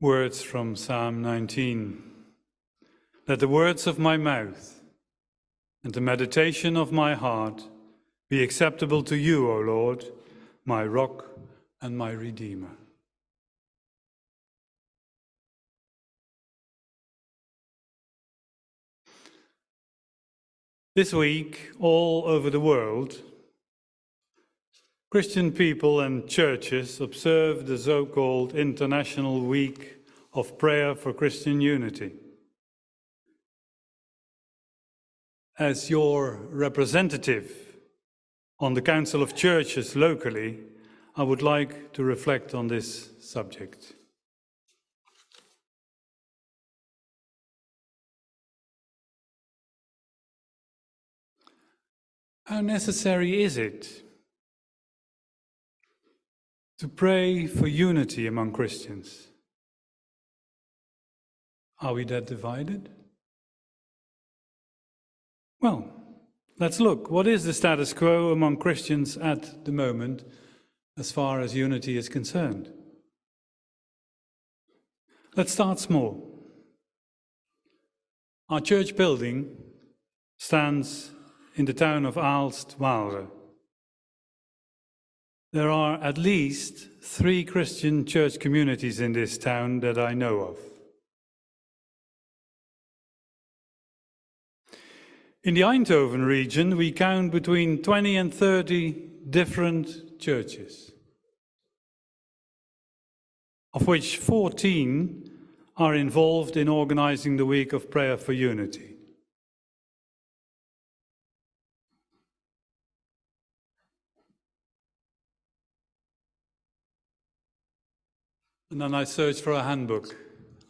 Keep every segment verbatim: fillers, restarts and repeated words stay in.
Words from Psalm nineteen. Let the words of my mouth and the meditation of my heart be acceptable to you, O Lord, my rock and my redeemer. This week, all over the world, Christian people and churches observe the so-called International Week of Prayer for Christian Unity. As your representative on the Council of Churches locally, I would like to reflect on this subject. How necessary is it to pray for unity among Christians? Are we that divided? Well, let's look. What is the status quo among Christians at the moment as far as unity is concerned? Let's start small. Our church building stands in the town of Aalst-Waalre. There are at least three Christian church communities in this town that I know of. In the Eindhoven region, we count between twenty and thirty different churches, of which fourteen are involved in organizing the Week of Prayer for Unity. And then I searched for a handbook.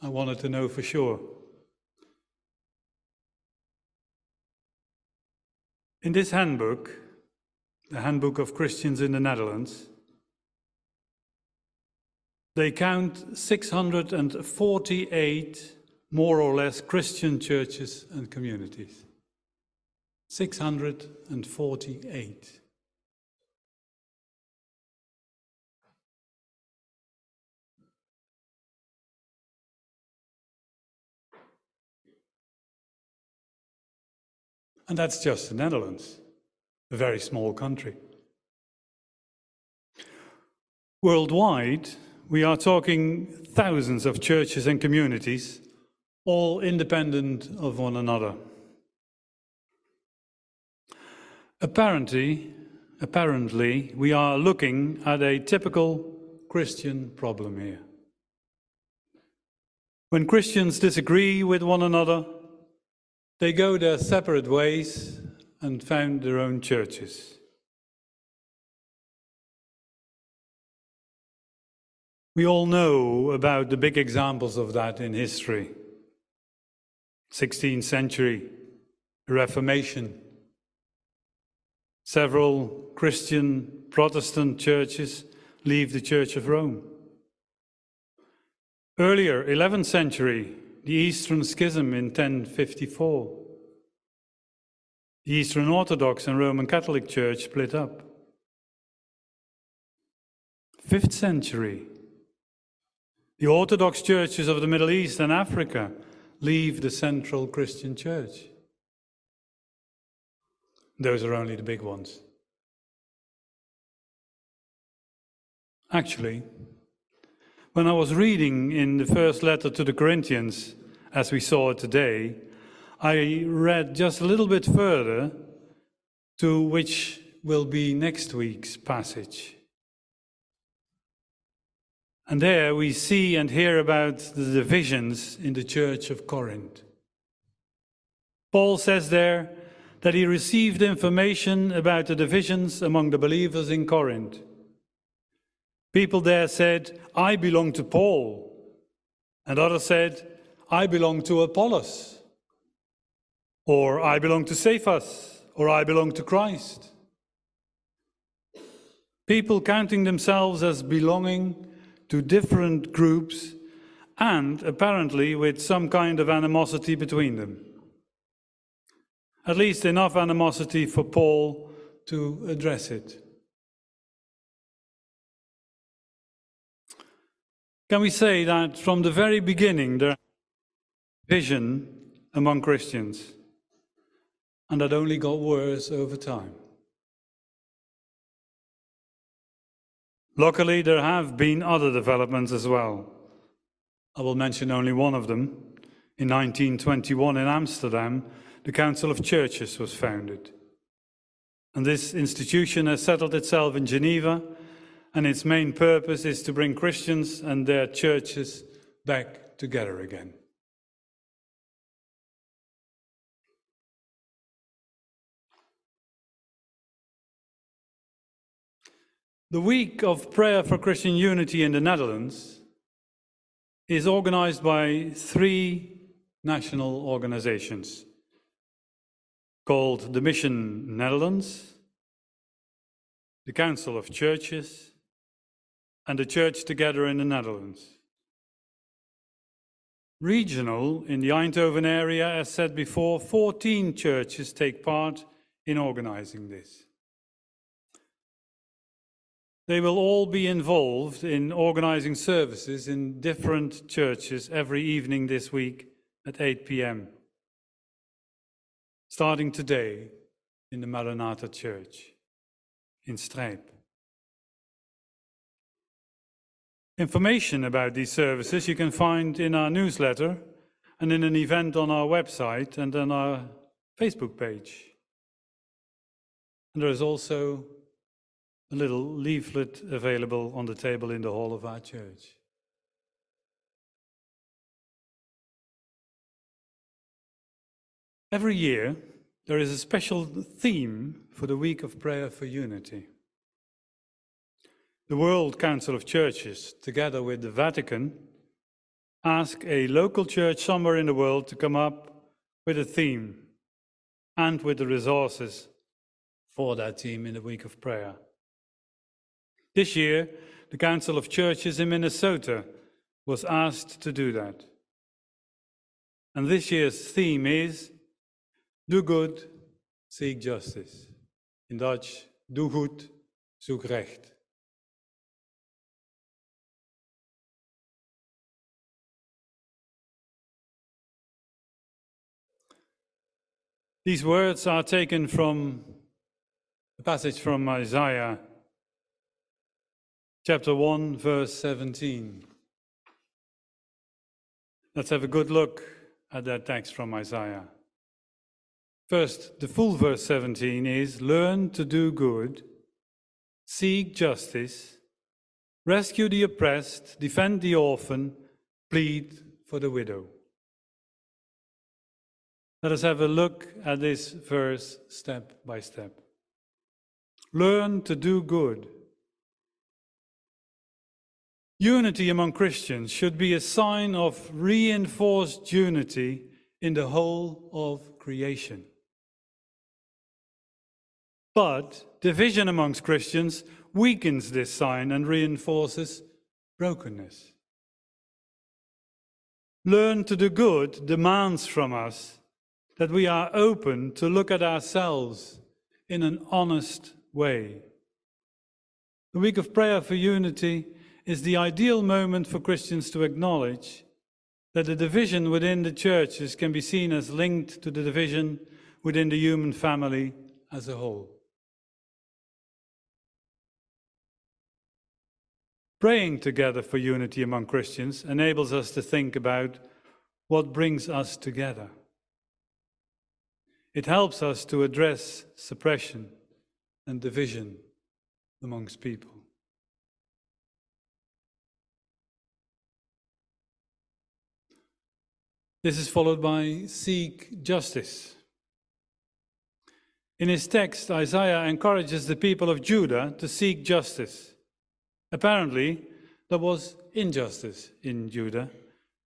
I wanted to know for sure. In this handbook, the Handbook of Christians in the Netherlands, they count six hundred forty-eight more or less Christian churches and communities. six hundred forty-eight. And that's just the Netherlands, a very small country. Worldwide, we are talking thousands of churches and communities, all independent of one another. Apparently, apparently, we are looking at a typical Christian problem here. When Christians disagree with one another, they go their separate ways and found their own churches. We all know about the big examples of that in history. sixteenth century, Reformation. Several Christian Protestant churches leave the Church of Rome. Earlier, eleventh century, the Eastern Schism in ten fifty-four. The Eastern Orthodox and Roman Catholic Church split up. fifth century. The Orthodox churches of the Middle East and Africa leave the central Christian church. Those are only the big ones. Actually, when I was reading in the First Letter to the Corinthians, as we saw it today, I read just a little bit further to which will be next week's passage. And there we see and hear about the divisions in the Church of Corinth. Paul says there that he received information about the divisions among the believers in Corinth. People there said, I belong to Paul, and others said, I belong to Apollos, or I belong to Cephas, or I belong to Christ. People counting themselves as belonging to different groups and apparently with some kind of animosity between them. At least enough animosity for Paul to address it. Can we say that from the very beginning there is division among Christians, and that only got worse over time? Luckily, there have been other developments as well. I will mention only one of them. In nineteen twenty-one in Amsterdam, the Council of Churches was founded. And this institution has settled itself in Geneva, and its main purpose is to bring Christians and their churches back together again. The Week of Prayer for Christian Unity in the Netherlands is organized by three national organizations called the Mission Netherlands, the Council of Churches, and the Church Together in the Netherlands. Regional, in the Eindhoven area, as said before, fourteen churches take part in organizing this. They will all be involved in organizing services in different churches every evening this week at eight p m, starting today in the Maranatha Church in Strijp. Information about these services you can find in our newsletter and in an event on our website and on our Facebook page. And there is also a little leaflet available on the table in the hall of our church. Every year, there is a special theme for the Week of Prayer for Unity. The World Council of Churches, together with the Vatican, ask a local church somewhere in the world to come up with a theme and with the resources for that theme in the Week of Prayer. This year, the Council of Churches in Minnesota was asked to do that. And this year's theme is "Do good, seek justice." In Dutch, doe goed, zoek recht. These words are taken from a passage from Isaiah chapter one, verse seventeen. Let's have a good look at that text from Isaiah. First, the full verse seventeen is, "Learn to do good, seek justice, rescue the oppressed, defend the orphan, plead for the widow." Let us have a look at this verse step by step. Learn to do good. Unity among Christians should be a sign of reinforced unity in the whole of creation. But division amongst Christians weakens this sign and reinforces brokenness. Learn to do good demands from us that we are open to look at ourselves in an honest way. The Week of Prayer for Unity is the ideal moment for Christians to acknowledge that the division within the churches can be seen as linked to the division within the human family as a whole. Praying together for unity among Christians enables us to think about what brings us together. It helps us to address suppression and division amongst people. This is followed by seek justice. In his text, Isaiah encourages the people of Judah to seek justice. Apparently, there was injustice in Judah,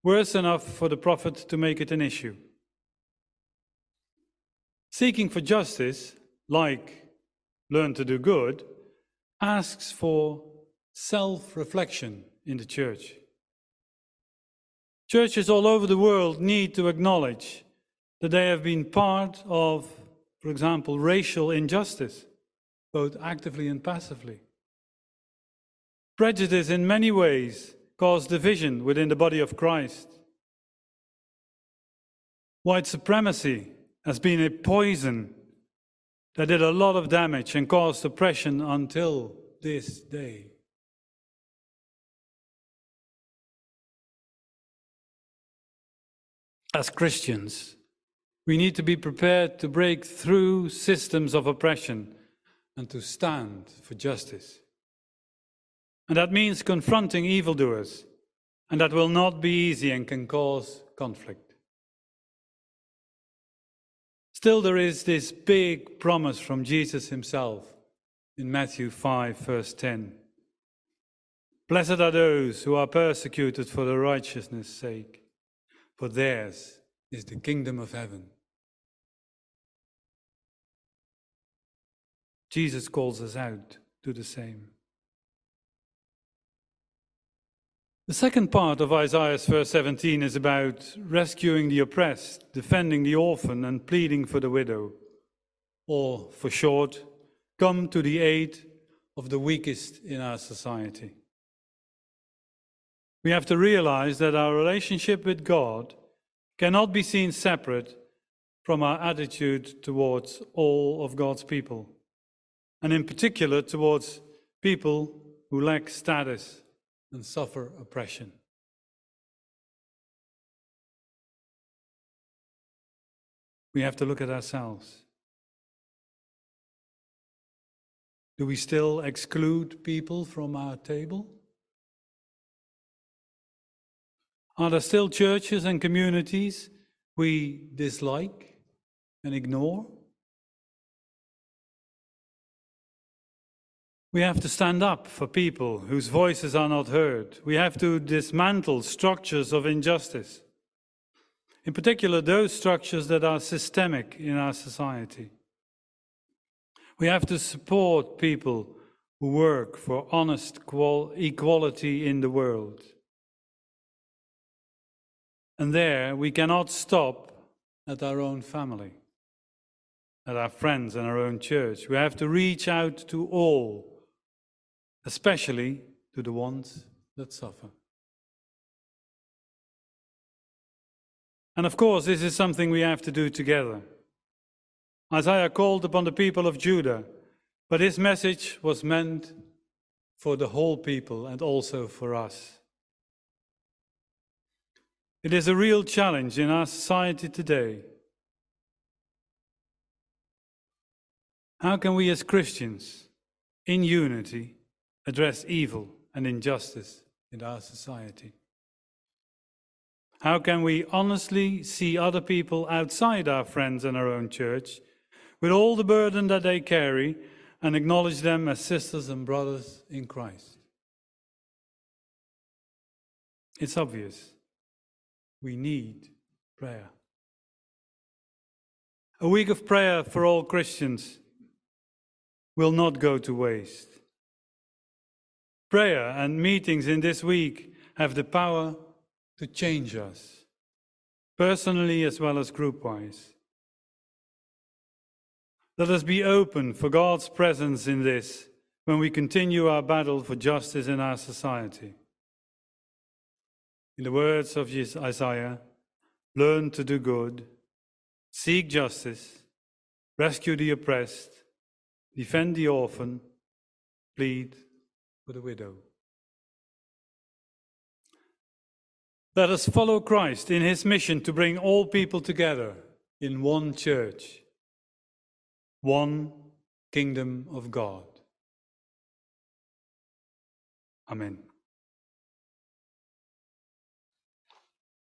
worse enough for the prophet to make it an issue. Seeking for justice, like learn to do good, asks for self-reflection in the church. Churches all over the world need to acknowledge that they have been part of, for example, racial injustice, both actively and passively. Prejudice in many ways cause division within the body of Christ. White supremacy has been a poison that did a lot of damage and caused oppression until this day. As Christians, we need to be prepared to break through systems of oppression and to stand for justice. And that means confronting evildoers, and that will not be easy and can cause conflict. Still, there is this big promise from Jesus himself in Matthew five, verse ten. Blessed are those who are persecuted for the righteousness' sake, for theirs is the kingdom of heaven. Jesus calls us out to the same. The second part of Isaiah verse seventeen is about rescuing the oppressed, defending the orphan, and pleading for the widow. Or, for short, come to the aid of the weakest in our society. We have to realize that our relationship with God cannot be seen separate from our attitude towards all of God's people, and in particular towards people who lack status and suffer oppression. We have to look at ourselves. Do we still exclude people from our table? Are there still churches and communities we dislike and ignore? We have to stand up for people whose voices are not heard. We have to dismantle structures of injustice, in particular those structures that are systemic in our society. We have to support people who work for honest equality in the world. And there we cannot stop at our own family, at our friends and our own church. We have to reach out to all, especially to the ones that suffer. And of course, this is something we have to do together. Isaiah called upon the people of Judah, but his message was meant for the whole people and also for us. It is a real challenge in our society today. How can we as Christians, in unity, address evil and injustice in our society? How can we honestly see other people outside our friends and our own church with all the burden that they carry and acknowledge them as sisters and brothers in Christ? It's obvious. We need prayer. A week of prayer for all Christians will not go to waste. Prayer and meetings in this week have the power to change us, personally as well as group-wise. Let us be open for God's presence in this when we continue our battle for justice in our society. In the words of Isaiah, learn to do good, seek justice, rescue the oppressed, defend the orphan, plead for the widow. Let us follow Christ in his mission to bring all people together in one church, one kingdom of God. Amen.